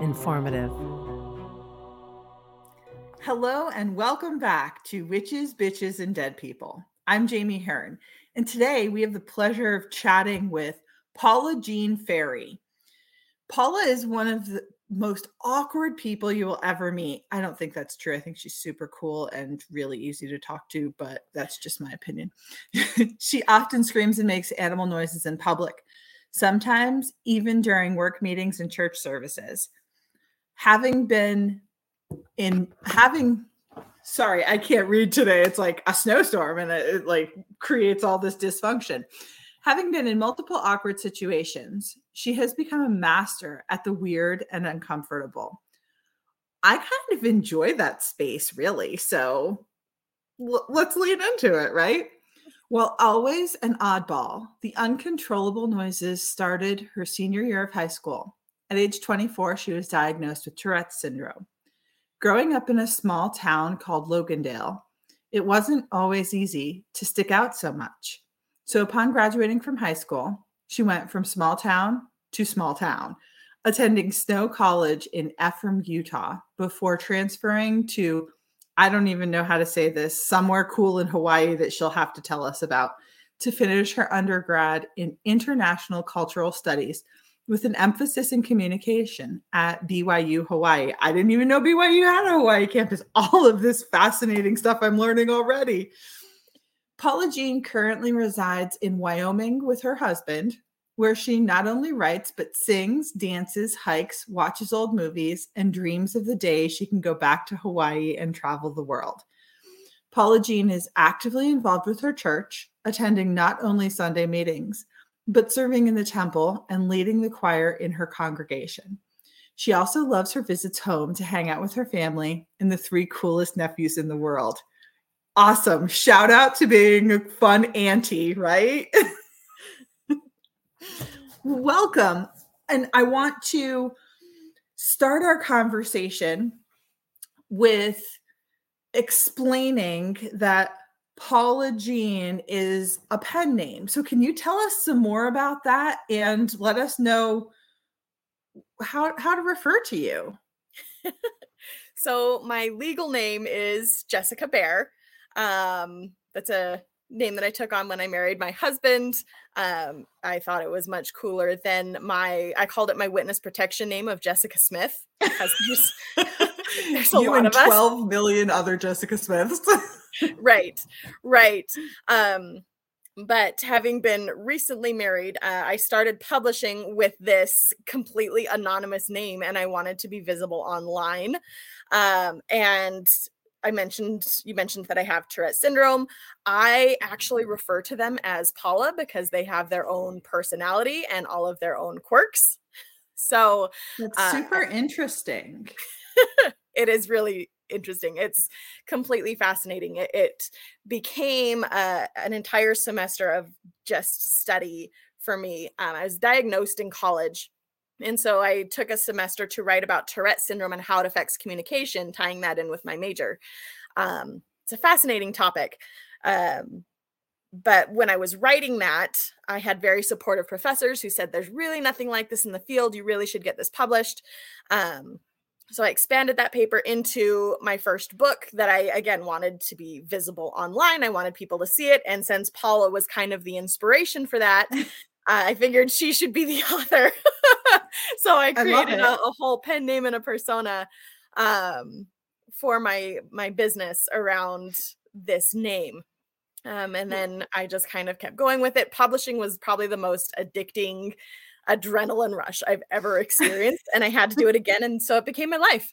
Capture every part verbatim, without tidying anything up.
informative. Hello and welcome back to Witches, Bitches, and Dead People. I'm Jamie Hearn, and today we have the pleasure of chatting with Paula Jean Ferry. Paula is one of the most awkward people you will ever meet. I don't think that's true. I think she's super cool and really easy to talk to, but that's just my opinion. She often screams and makes animal noises in public, sometimes even during work meetings and church services. Having been in, having, sorry, I can't read today. It's like a snowstorm and it, it like creates all this dysfunction. Having been in multiple awkward situations, she has become a master at the weird and uncomfortable. I kind of enjoy that space, really. So l- let's lean into it, right? Well, always an oddball, the uncontrollable noises started her senior year of high school. At age twenty-four, she was diagnosed with Tourette's syndrome. Growing up in a small town called Logandale, it wasn't always easy to stick out so much. So upon graduating from high school, she went from small town to small town, attending Snow College in Ephraim, Utah, before transferring to, I don't even know how to say this, somewhere cool in Hawaii that she'll have to tell us about, to finish her undergrad in International Cultural Studies with an emphasis in communication at B Y U Hawaii. I didn't even know B Y U had a Hawaii campus. All of this fascinating stuff I'm learning already. Paula Jean currently resides in Wyoming with her husband, where she not only writes, but sings, dances, hikes, watches old movies, and dreams of the day she can go back to Hawaii and travel the world. Paula Jean is actively involved with her church, attending not only Sunday meetings, but serving in the temple and leading the choir in her congregation. She also loves her visits home to hang out with her family and the three coolest nephews in the world. Awesome. Shout out to being a fun auntie, right? Welcome. And I want to start our conversation with explaining that Paula Jean is a pen name. So can you tell us some more about that and let us know how, how to refer to you? So my legal name is Jessica Baehr. Um, that's a name that I took on when I married my husband. Um, I thought it was much cooler than my, I called it my witness protection name of Jessica Smith. There's, there's a you lot and of us. twelve million other Jessica Smiths. Right. Right. Um, but having been recently married, uh, I started publishing with this completely anonymous name and I wanted to be visible online. Um, and I mentioned, you mentioned that I have Tourette's syndrome. I actually refer to them as Paula because they have their own personality and all of their own quirks. So that's uh, super interesting. It is really interesting. It's completely fascinating. It, it became uh, an entire semester of just study for me. Um, I was diagnosed in college. And so I took a semester to write about Tourette's syndrome and how it affects communication, tying that in with my major. Um, it's a fascinating topic. Um, but when I was writing that, I had very supportive professors who said, there's really nothing like this in the field. You really should get this published. Um, so I expanded that paper into my first book that I, again, wanted to be visible online. I wanted people to see it. And since Paula was kind of the inspiration for that, uh, I figured she should be the author. So I created I a, a whole pen name and a persona um, for my my business around this name. Um, and then I just kind of kept going with it. Publishing was probably the most addicting adrenaline rush I've ever experienced. And I had to do it again. And so it became my life.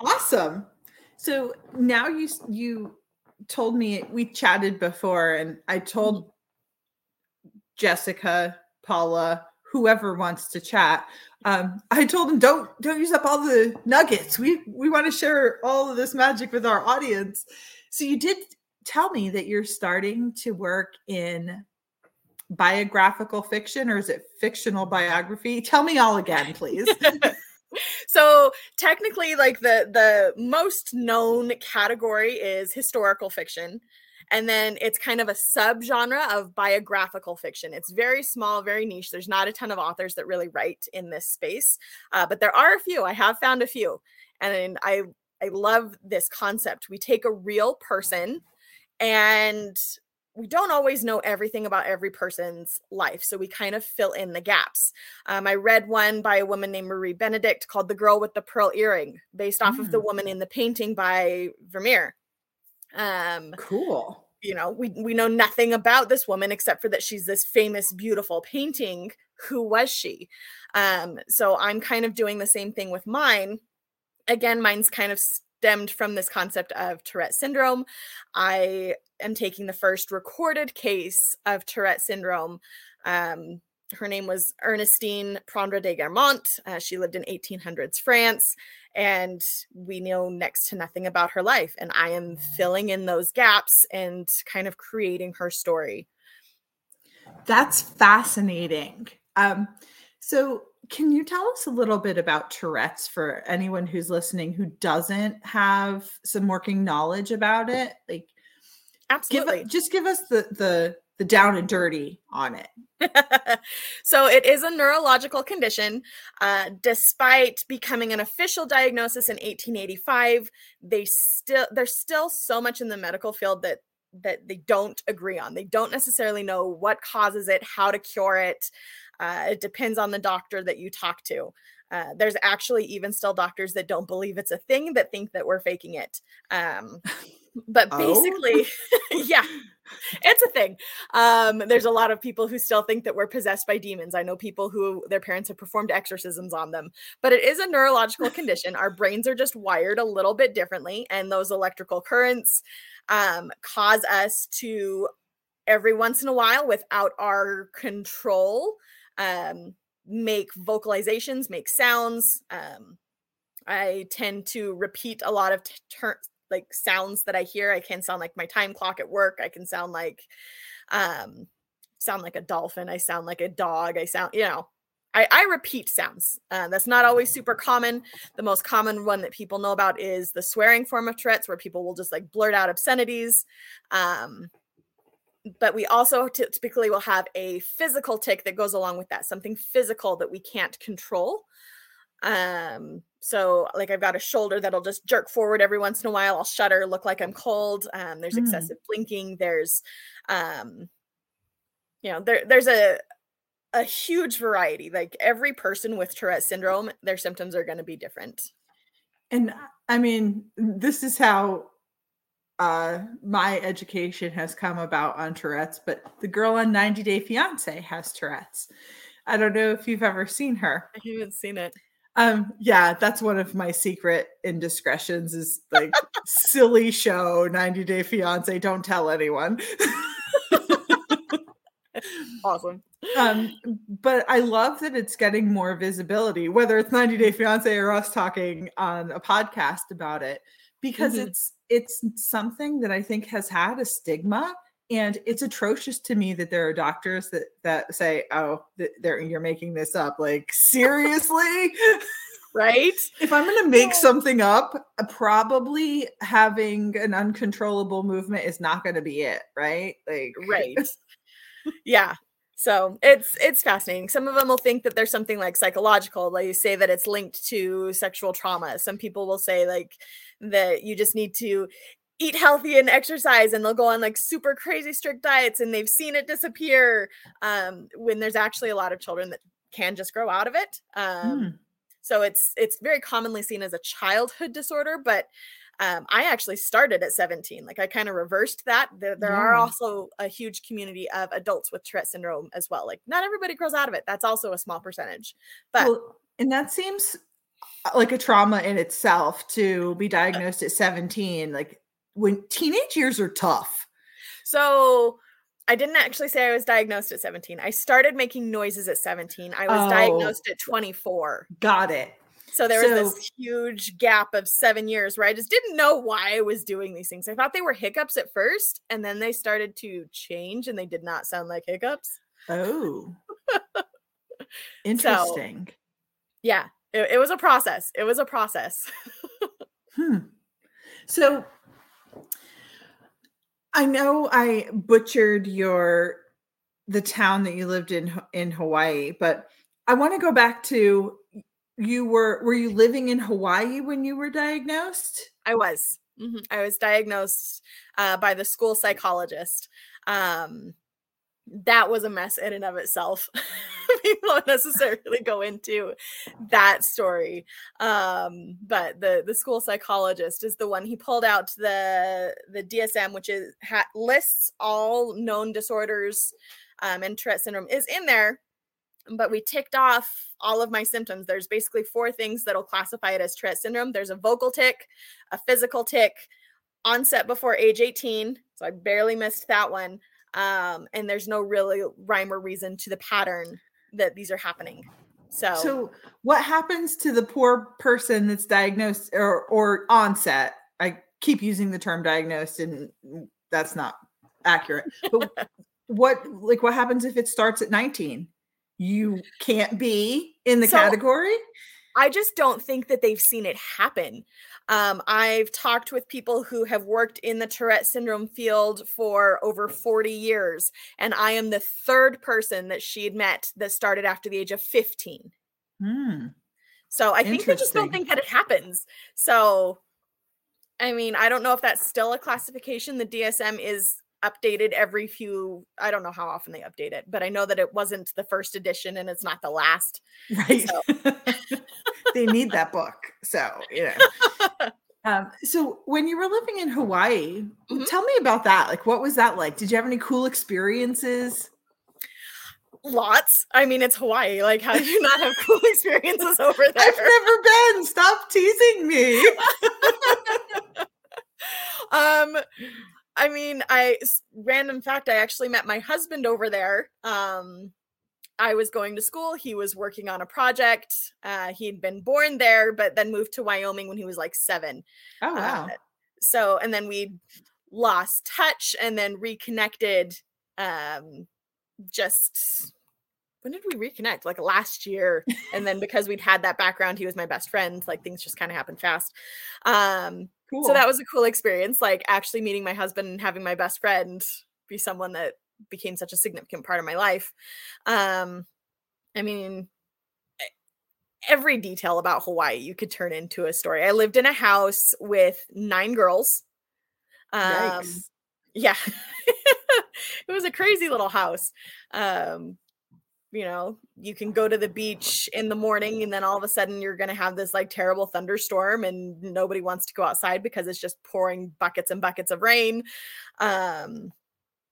Awesome. So now you you told me, we chatted before and I told Jessica, Paula, whoever wants to chat. Um, I told them, don't don't use up all the nuggets. We we want to share all of this magic with our audience. So you did tell me that you're starting to work in biographical fiction, or is it fictional biography? Tell me all again, please. So technically, like the the most known category is historical fiction. And then it's kind of a subgenre of biographical fiction. It's very small, very niche. There's not a ton of authors that really write in this space, uh, but there are a few. I have found a few. And I, I love this concept. We take a real person and we don't always know everything about every person's life. So we kind of fill in the gaps. Um, I read one by a woman named Marie Benedict called The Girl with the Pearl Earring, based off mm. of The Woman in the Painting by Vermeer. Um, cool. You know, we, we know nothing about this woman except for that she's this famous, beautiful painting. Who was she? Um, so I'm kind of doing the same thing with mine. Again, mine's kind of stemmed from this concept of Tourette's syndrome. I am taking the first recorded case of Tourette's syndrome. Um, her name was Ernestine Prandre de Germont. Uh, she lived in eighteen hundreds France, and we know next to nothing about her life. And I am filling in those gaps and kind of creating her story. That's fascinating. Um, so can you tell us a little bit about Tourette's for anyone who's listening who doesn't have some working knowledge about it? Like, absolutely. Give, just give us the the... the down and dirty on it. So it is a neurological condition. Uh, despite becoming an official diagnosis in eighteen eighty-five, they still there's still so much in the medical field that that they don't agree on. They don't necessarily know what causes it, how to cure it. Uh, it depends on the doctor that you talk to. Uh, there's actually even still doctors that don't believe it's a thing, that think that we're faking it. Um, but basically, oh? Yeah. It's a thing. Um, there's a lot of people who still think that we're possessed by demons. I know people who their parents have performed exorcisms on them, but it is a neurological condition. Our brains are just wired a little bit differently. And those electrical currents um, cause us to, every once in a while, without our control, um, make vocalizations, make sounds. Um, I tend to repeat a lot of t- ter- like sounds that I hear. I can sound like my time clock at work. I can sound like, um, sound like a dolphin. I sound like a dog. I sound, you know, I, I repeat sounds. Uh, that's not always super common. The most common one that people know about is the swearing form of Tourette's, where people will just like blurt out obscenities. Um, but we also t- typically will have a physical tic that goes along with that, something physical that we can't control. Um, so like I've got a shoulder that'll just jerk forward every once in a while. I'll shudder, look like I'm cold. Um, there's mm. excessive blinking. There's, um, you know, there, there's a, a huge variety. Like every person with Tourette's syndrome, their symptoms are going to be different. And I mean, this is how, uh, my education has come about on Tourette's, but the girl on ninety Day Fiancé has Tourette's. I don't know if you've ever seen her. I haven't seen it. Um, yeah, that's one of my secret indiscretions is like silly show, ninety Day Fiancé. Don't tell anyone. Awesome. Um, but I love that it's getting more visibility, whether it's ninety Day Fiancé or us talking on a podcast about it, because mm-hmm. it's, it's something that I think has had a stigma. And it's atrocious to me that there are doctors that, that say, oh, they're, you're making this up. Like, seriously? Right? If I'm going to make yeah. something up, probably having an uncontrollable movement is not going to be it. Right? Like, right. Yeah. So it's it's fascinating. Some of them will think that there's something like psychological. Like you say that it's linked to sexual trauma. Some people will say like that you just need to eat healthy and exercise, and they'll go on like super crazy strict diets, and they've seen it disappear um, when there's actually a lot of children that can just grow out of it. Um, mm. So it's, it's very commonly seen as a childhood disorder, but um, I actually started at seventeen. Like I kind of reversed that. There, there mm. are also a huge community of adults with Tourette's syndrome as well. Like not everybody grows out of it. That's also a small percentage, but well, and that seems like a trauma in itself to be diagnosed at seventeen. Like, when teenage years are tough. So I didn't actually say I was diagnosed at seventeen. I started making noises at seventeen. I was oh, diagnosed at twenty-four. Got it. So there was so, this huge gap of seven years where I just didn't know why I was doing these things. I thought they were hiccups at first, and then they started to change, and they did not sound like hiccups. Oh, interesting. So, yeah, it, it was a process. It was a process. hmm. So I know I butchered your the town that you lived in in Hawaii, but I want to go back to. You were, were you living in Hawaii when you were diagnosed? I was. Mm-hmm. I was diagnosed uh, by the school psychologist. Um, that was a mess in and of itself. People don't necessarily go into that story. Um, but the, the school psychologist is the one, he pulled out the, the D S M, which is ha- lists all known disorders, um, and Tourette's syndrome is in there. But we ticked off all of my symptoms. There's basically four things that'll classify it as Tourette's syndrome. There's a vocal tic, a physical tic, onset before age eighteen. So I barely missed that one. Um, and there's no really rhyme or reason to the pattern that these are happening. So, so what happens to the poor person that's diagnosed or, or onset? I keep using the term diagnosed, and that's not accurate. But what, like, what happens if it starts at nineteen? You can't be in the so, category. I just don't think that they've seen it happen. Um, I've talked with people who have worked in the Tourette's syndrome field for over forty years. And I am the third person that she had met that started after the age of fifteen. Hmm. So I think they just don't think that it happens. So, I mean, I don't know if that's still a classification. The D S M is updated every few, I don't know how often they update it, but I know that it wasn't the first edition and it's not the last. Right. So. They need that book. So, you know. Um, so when you were living in Hawaii, mm-hmm. tell me about that. Like, what was that like? Did you have any cool experiences? Lots. I mean, it's Hawaii. Like, how do you not have cool experiences over there? I've never been. Stop teasing me. um, I mean, I, random fact, I actually met my husband over there. Um, I was going to school. He was working on a project. Uh, he had been born there, but then moved to Wyoming when he was like seven. Oh, wow. Uh, so, and then we lost touch and then reconnected. Um, just, when did we reconnect? Like last year. And then because we'd had that background, he was my best friend. Like things just kind of happened fast. Um, Cool. So that was a cool experience, like actually meeting my husband and having my best friend be someone that became such a significant part of my life. Um, I mean, every detail about Hawaii you could turn into a story. I lived in a house with nine girls. Um, Yikes. Yeah, it was a crazy little house. Um, you know, you can go to the beach in the morning and then all of a sudden you're going to have this like terrible thunderstorm and nobody wants to go outside because it's just pouring buckets and buckets of rain. Um,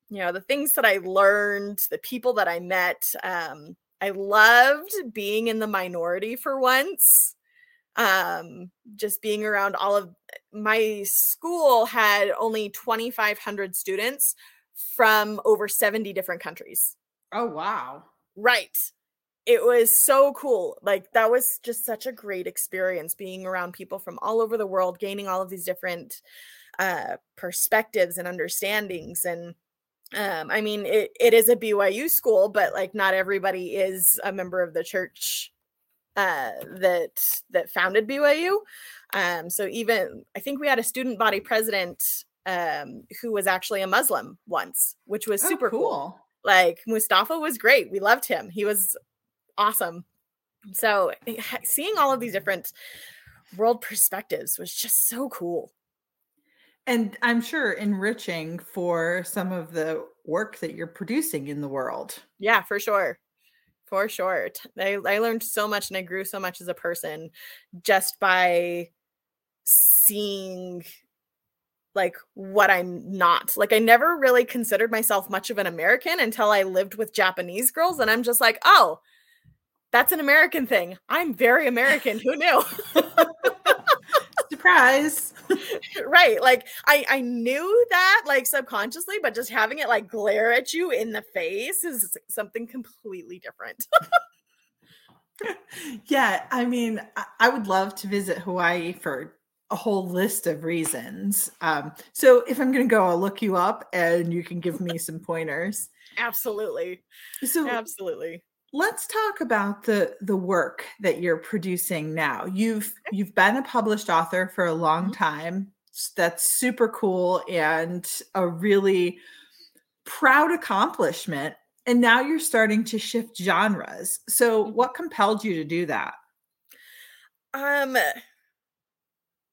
you know, the things that I learned, the people that I met, um, I loved being in the minority for once. Um, just being around all of my school had only twenty-five hundred students from over seventy different countries. Oh, wow. Right. It was so cool. Like that was just such a great experience being around people from all over the world, gaining all of these different uh, perspectives and understandings. And um, I mean, it, it is a B Y U school, but like not everybody is a member of the church uh, that, that founded B Y U. Um, so even, I think we had a student body president um, who was actually a Muslim once, which was super oh, cool. cool. Like Mustafa was great. We loved him. He was awesome. So seeing all of these different world perspectives was just so cool. And I'm sure enriching for some of the work that you're producing in the world. Yeah, for sure. For sure. I, I learned so much and I grew so much as a person just by seeing like what I'm not. Like I never really considered myself much of an American until I lived with Japanese girls. And I'm just like, oh, that's an American thing. I'm very American. Who knew? surprise. Right. Like I, I knew that like subconsciously, but just having it like glare at you in the face is something completely different. Yeah. I mean, I, I would love to visit Hawaii for a whole list of reasons. Um, so if I'm going to go, I'll look you up and you can give me some pointers. Absolutely. So absolutely. Let's talk about the, the work that you're producing now. You've you've been a published author for a long time. That's super cool and a really proud accomplishment. And now you're starting to shift genres. So what compelled you to do that? Um,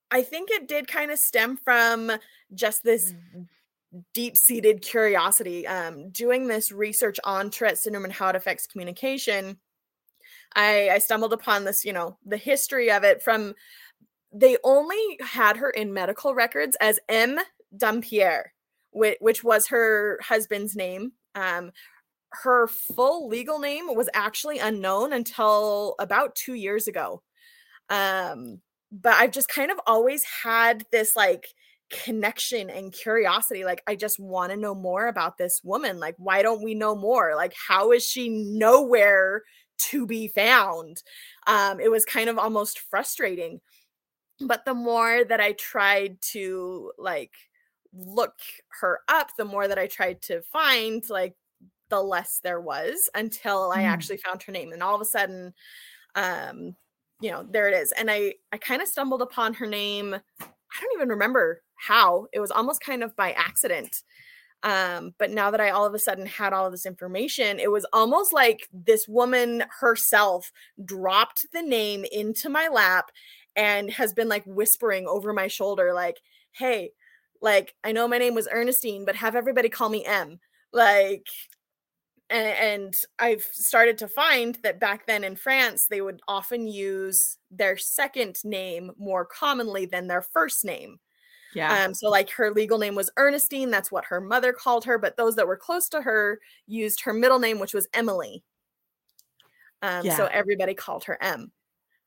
I think it did kind of stem from just this deep-seated curiosity, um, doing this research on Tourette's syndrome and how it affects communication. I, I stumbled upon this, you know, the history of it from, they only had her in medical records as M. Dampierre, which, which was her husband's name. Um, her full legal name was actually unknown until about two years ago. Um, but I've just kind of always had this like connection and curiosity. Like, I just want to know more about this woman. Like, why don't we know more? Like, how is she nowhere to be found? Um, it was kind of almost frustrating. But the more that I tried to like look her up, the more that I tried to find, like, the less there was until mm. I actually found her name. And all of a sudden, um, you know, there it is. And I, I kind of stumbled upon her name. I don't even remember how. It was almost kind of by accident. Um, but now that I all of a sudden had all of this information, it was almost like this woman herself dropped the name into my lap and has been like whispering over my shoulder, like, hey, like, I know my name was Ernestine, but have everybody call me M. Like, and, and I've started to find that back then in France, they would often use their second name more commonly than their first name. Yeah. Um, so like her legal name was Ernestine. That's what her mother called her. But those that were close to her used her middle name, which was Emily. Um, yeah. So everybody called her M.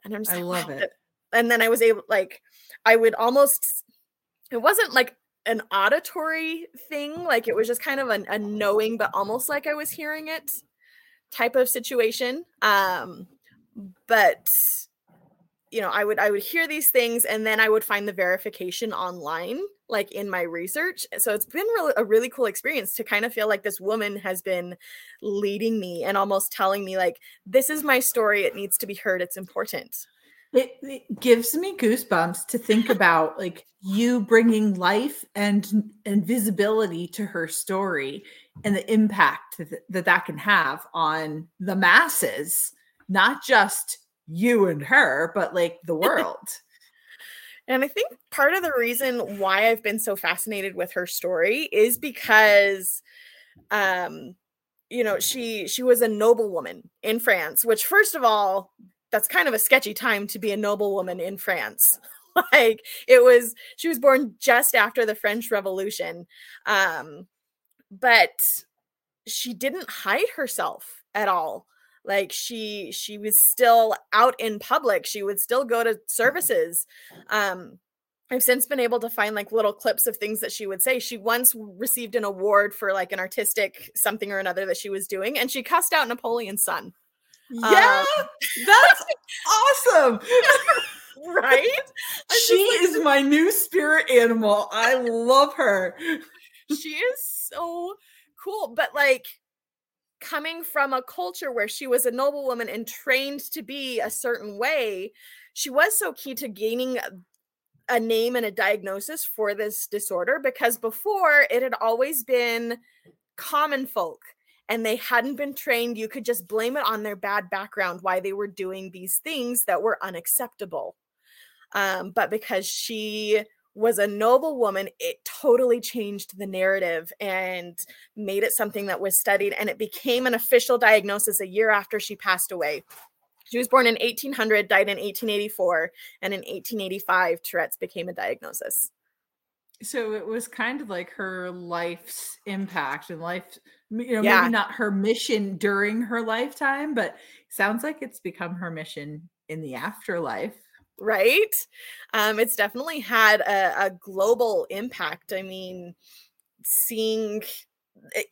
And I'm just I like, love wow. it. And then I was able, like, I would almost, it wasn't like an auditory thing. Like, it was just kind of an, a knowing, but almost like I was hearing it type of situation. Um, but you know, I would, I would hear these things and then I would find the verification online, like in my research. So it's been really a really cool experience to kind of feel like this woman has been leading me and almost telling me like, this is my story. It needs to be heard. It's important. It, it gives me goosebumps to think about like you bringing life and, and visibility to her story and the impact that that, that can have on the masses, not just you and her, but like the world. And I think part of the reason why I've been so fascinated with her story is because, um, you know, she, she was a noblewoman in France, which first of all, that's kind of a sketchy time to be a noblewoman in France. Like, it was, she was born just after the French Revolution. Um, but she didn't hide herself at all. Like, she, she was still out in public. She would still go to services. Um, I've since been able to find like little clips of things that she would say. She once received an award for like an artistic something or another that she was doing. And she cussed out Napoleon's son. Yeah, um, that's awesome. Right? She is my new spirit animal. I love her. She is so cool. But like, coming from a culture where she was a noblewoman and trained to be a certain way, she was so key to gaining a name and a diagnosis for this disorder, because before it had always been common folk. And they hadn't been trained. You could just blame it on their bad background, why they were doing these things that were unacceptable. Um, but because she was a noble woman, it totally changed the narrative and made it something that was studied. And it became an official diagnosis a year after she passed away. She was born in eighteen hundred, died in eighteen eighty-four. And in eighteen eighty-five, Tourette's became a diagnosis. So it was kind of like her life's impact and life, you know, yeah. Maybe not her mission during her lifetime, but sounds like it's become her mission in the afterlife. right? Um, it's definitely had a, a global impact. I mean, seeing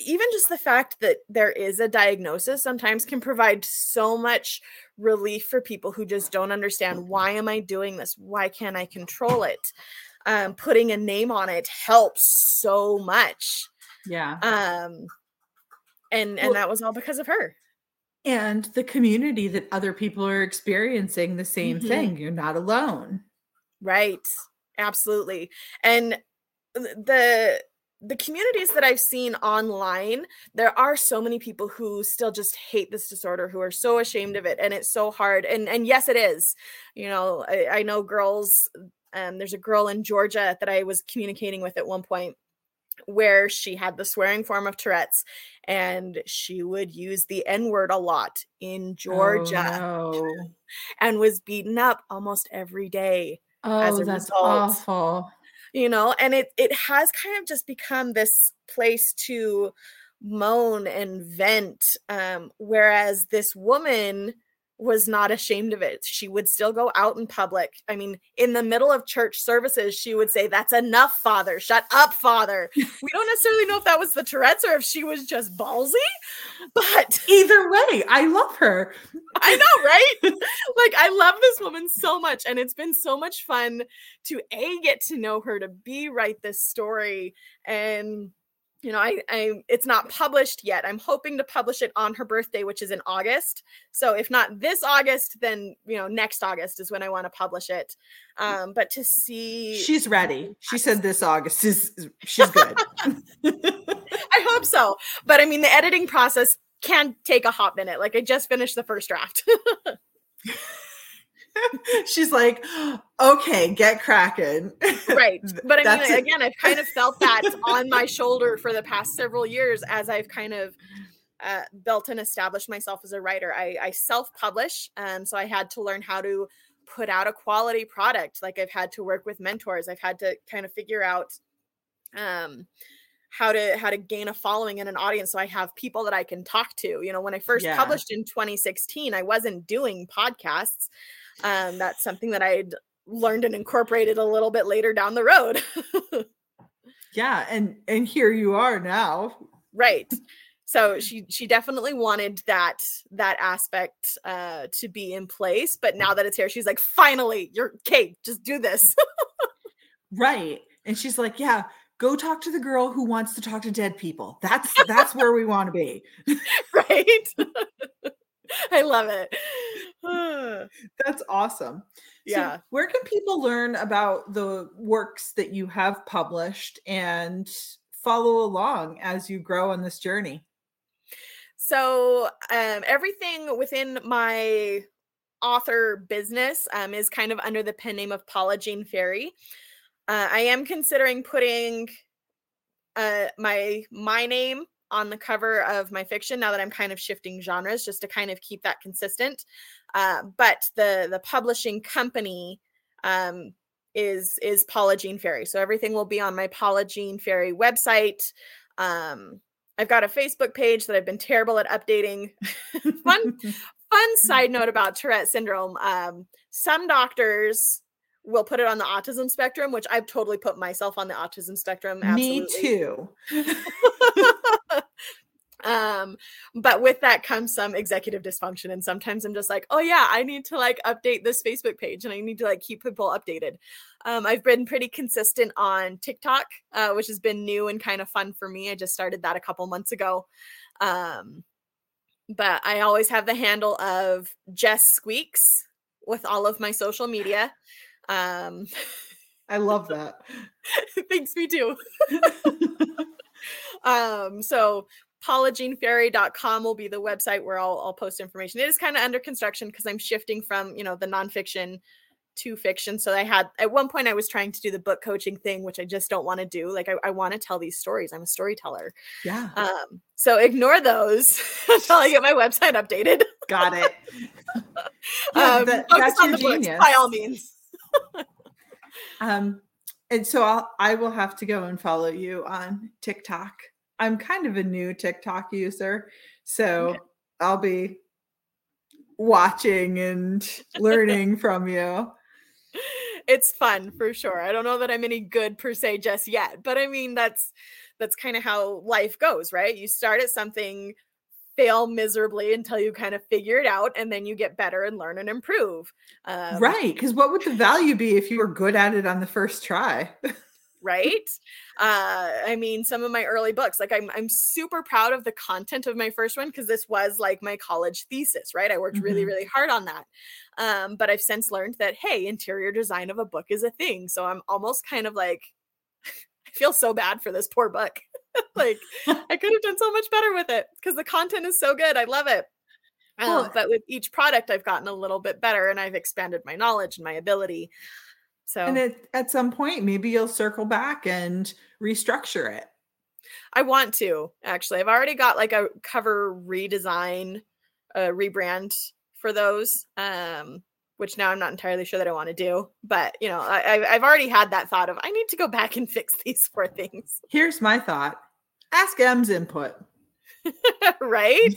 even just the fact that there is a diagnosis sometimes can provide so much relief for people who just don't understand, why am I doing this? Why can't I control it? Um, putting a name on it helps so much. Yeah. Um, and, and well, that was all because of her. And the community that other people are experiencing the same mm-hmm. thing. You're not alone. Right. Absolutely. And the... The communities that I've seen online, there are so many people who still just hate this disorder, who are so ashamed of it, and it's so hard. And and yes, it is. You know, I, I know girls, um, there's a girl in Georgia that I was communicating with at one point where she had the swearing form of Tourette's, and she would use the N-word a lot in Georgia oh, no. and was beaten up almost every day oh, as a that's result. Awful. You know, and it it has kind of just become this place to moan and vent, um, whereas this woman was not ashamed of it. She would still go out in public. I mean, in the middle of church services, she would say, "That's enough, Father. Shut up, Father." We don't necessarily know if that was the Tourette's or if she was just ballsy, but either way, I love her. I know, right? Like, I love this woman so much, and it's been so much fun to A, get to know her, to B, write this story. And you know, I, I, it's not published yet. I'm hoping to publish it on her birthday, which is in August. So if not this August, then, you know, next August is when I want to publish it. Um, but to see. She's ready. She said this August is, she's good. I hope so. But I mean, the editing process can take a hot minute. Like, I just finished the first draft. She's like, okay, get cracking. Right. But I That's mean, it. Again, I've kind of felt that on my shoulder for the past several years as I've kind of uh, built and established myself as a writer. I, I self-publish. Um, so I had to learn how to put out a quality product. Like, I've had to work with mentors. I've had to kind of figure out um, how to, how to gain a following and an audience. So I have people that I can talk to. You know, when I first yeah. published in twenty sixteen, I wasn't doing podcasts. Um, that's something that I'd learned and incorporated a little bit later down the road. Yeah. And, and here you are now. Right. So she, she definitely wanted that, that aspect, uh, to be in place, but now that it's here, she's like, finally, you're okay. Just do this. Right. And she's like, yeah, go talk to the girl who wants to talk to dead people. That's, that's where we want to be. Right. I love it. That's awesome. Yeah. So where can people learn about the works that you have published and follow along as you grow on this journey? So um, everything within my author business um, is kind of under the pen name of Paula Jean Ferry. Uh, I am considering putting uh, my my name on the cover of my fiction now that I'm kind of shifting genres, just to kind of keep that consistent. Uh, but the the publishing company um, is is Paula Jean Ferry, so everything will be on my Paula Jean Ferry website. Um, I've got a Facebook page that I've been terrible at updating. Fun fun side note about Tourette's syndrome: um, some doctors will put it on the autism spectrum, which I've totally put myself on the autism spectrum. Absolutely. Me too. Um, but with that comes some executive dysfunction. And sometimes I'm just like, oh yeah, I need to like update this Facebook page and I need to like keep people updated. Um, I've been pretty consistent on TikTok, uh, which has been new and kind of fun for me. I just started that a couple months ago. Um, but I always have the handle of Jess Squeaks with all of my social media. Um, I love that. Thanks, me too. um, so paula jean ferry dot com will be the website where I'll, I'll post information. It is kind of under construction because I'm shifting from, you know, the nonfiction to fiction. So I had, at one point I was trying to do the book coaching thing, which I just don't want to do. Like I, I want to tell these stories. I'm a storyteller. Yeah. Um, so ignore those until I get my website updated. Got it. um, yeah, that, that's your genius. Books, by all means. um, and so I'll, I will have to go and follow you on TikTok. I'm kind of a new TikTok user, so okay. I'll be watching and learning from you. It's fun for sure. I don't know that I'm any good per se just yet, but I mean, that's, that's kind of how life goes, right? You start at something, fail miserably until you kind of figure it out, and then you get better and learn and improve. Um, right. Because what would the value be if you were good at it on the first try? Right. Uh, I mean, some of my early books, like I'm, I'm super proud of the content of my first one, because this was like my college thesis, right? I worked mm-hmm. really, really hard on that. Um, but I've since learned that, hey, interior design of a book is a thing. So I'm almost kind of like, I feel so bad for this poor book. Like I could have done so much better with it because the content is so good. I love it. Um, well, but with each product, I've gotten a little bit better and I've expanded my knowledge and my ability. So, and it, at some point, maybe you'll circle back and restructure it. I want to, actually. I've already got like a cover redesign, a uh, rebrand for those, um, which now I'm not entirely sure that I want to do. But, you know, I, I've already had that thought of, I need to go back and fix these four things. Here's my thought. Ask M's input. Right?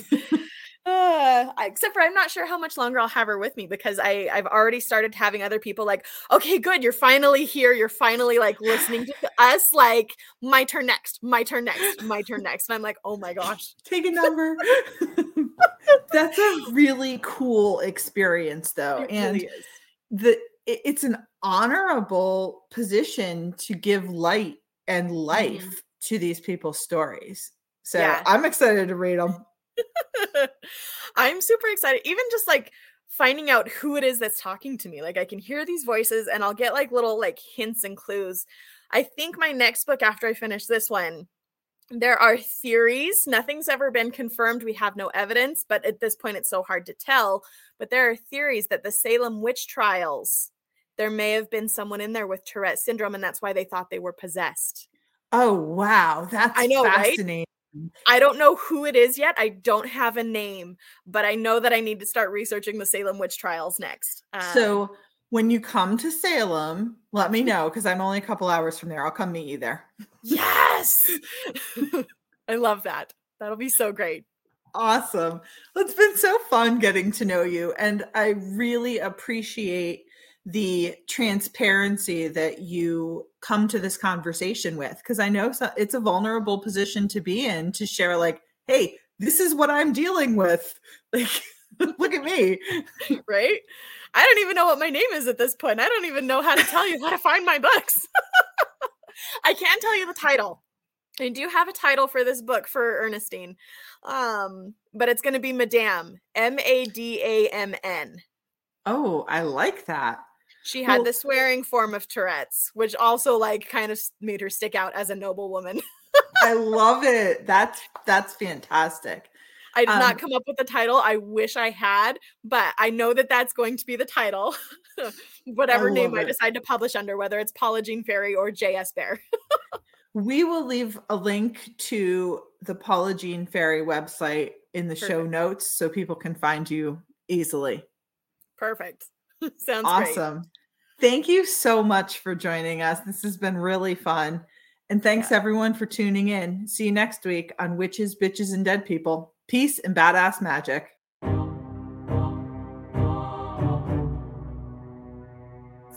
Uh, except for I'm not sure how much longer I'll have her with me, because I, I've already started having other people like, okay, good. You're finally here. You're finally like listening to us. Like my turn next, my turn next, my turn next. And I'm like, oh my gosh, take a number. That's a really cool experience though. It and really is. the it, it's an honorable position to give light and life mm-hmm. to these people's stories. So yeah. I'm excited to read them. I'm super excited. Even just like finding out who it is that's talking to me. Like I can hear these voices and I'll get like little like hints and clues. I think my next book after I finish this one, there are theories. Nothing's ever been confirmed. We have no evidence, but at this point it's so hard to tell. But there are theories that the Salem witch trials, there may have been someone in there with Tourette's syndrome, and that's why they thought they were possessed. Oh, wow. That's I know, fascinating. Right? I don't know who it is yet. I don't have a name, but I know that I need to start researching the Salem witch trials next. Um, so when you come to Salem, let me know, because I'm only a couple hours from there. I'll come meet you there. Yes. I love that. That'll be so great. Awesome. Well, it's been so fun getting to know you. And I really appreciate the transparency that you come to this conversation with, because I know it's a vulnerable position to be in, to share like, hey, this is what I'm dealing with. Like, look at me. Right? I don't even know what my name is at this point. I don't even know how to tell you how to find my books. I can tell you the title. I do have a title for this book for Ernestine, um, but it's going to be Madame, M A D A M N. Oh, I like that. She had well, the swearing form of Tourette's, which also like kind of made her stick out as a noble woman. I love it. That's that's fantastic. I did um, not come up with the title. I wish I had, but I know that that's going to be the title. Whatever I name it. I decide to publish under, whether it's Paula Jean Ferry or Jess Baehr. We will leave a link to the Paula Jean Ferry website in the Perfect. show notes so people can find you easily. Perfect. Sounds awesome. Great. Thank you so much for joining us. This has been really fun. And thanks yeah. everyone for tuning in. See you next week on Witches, Bitches, and Dead People. Peace and badass magic.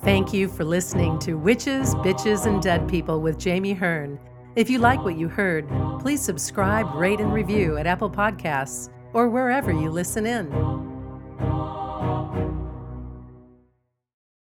Thank you for listening to Witches, Bitches, and Dead People with Jamie Hearn. If you like what you heard, please subscribe, rate, and review at Apple Podcasts or wherever you listen in.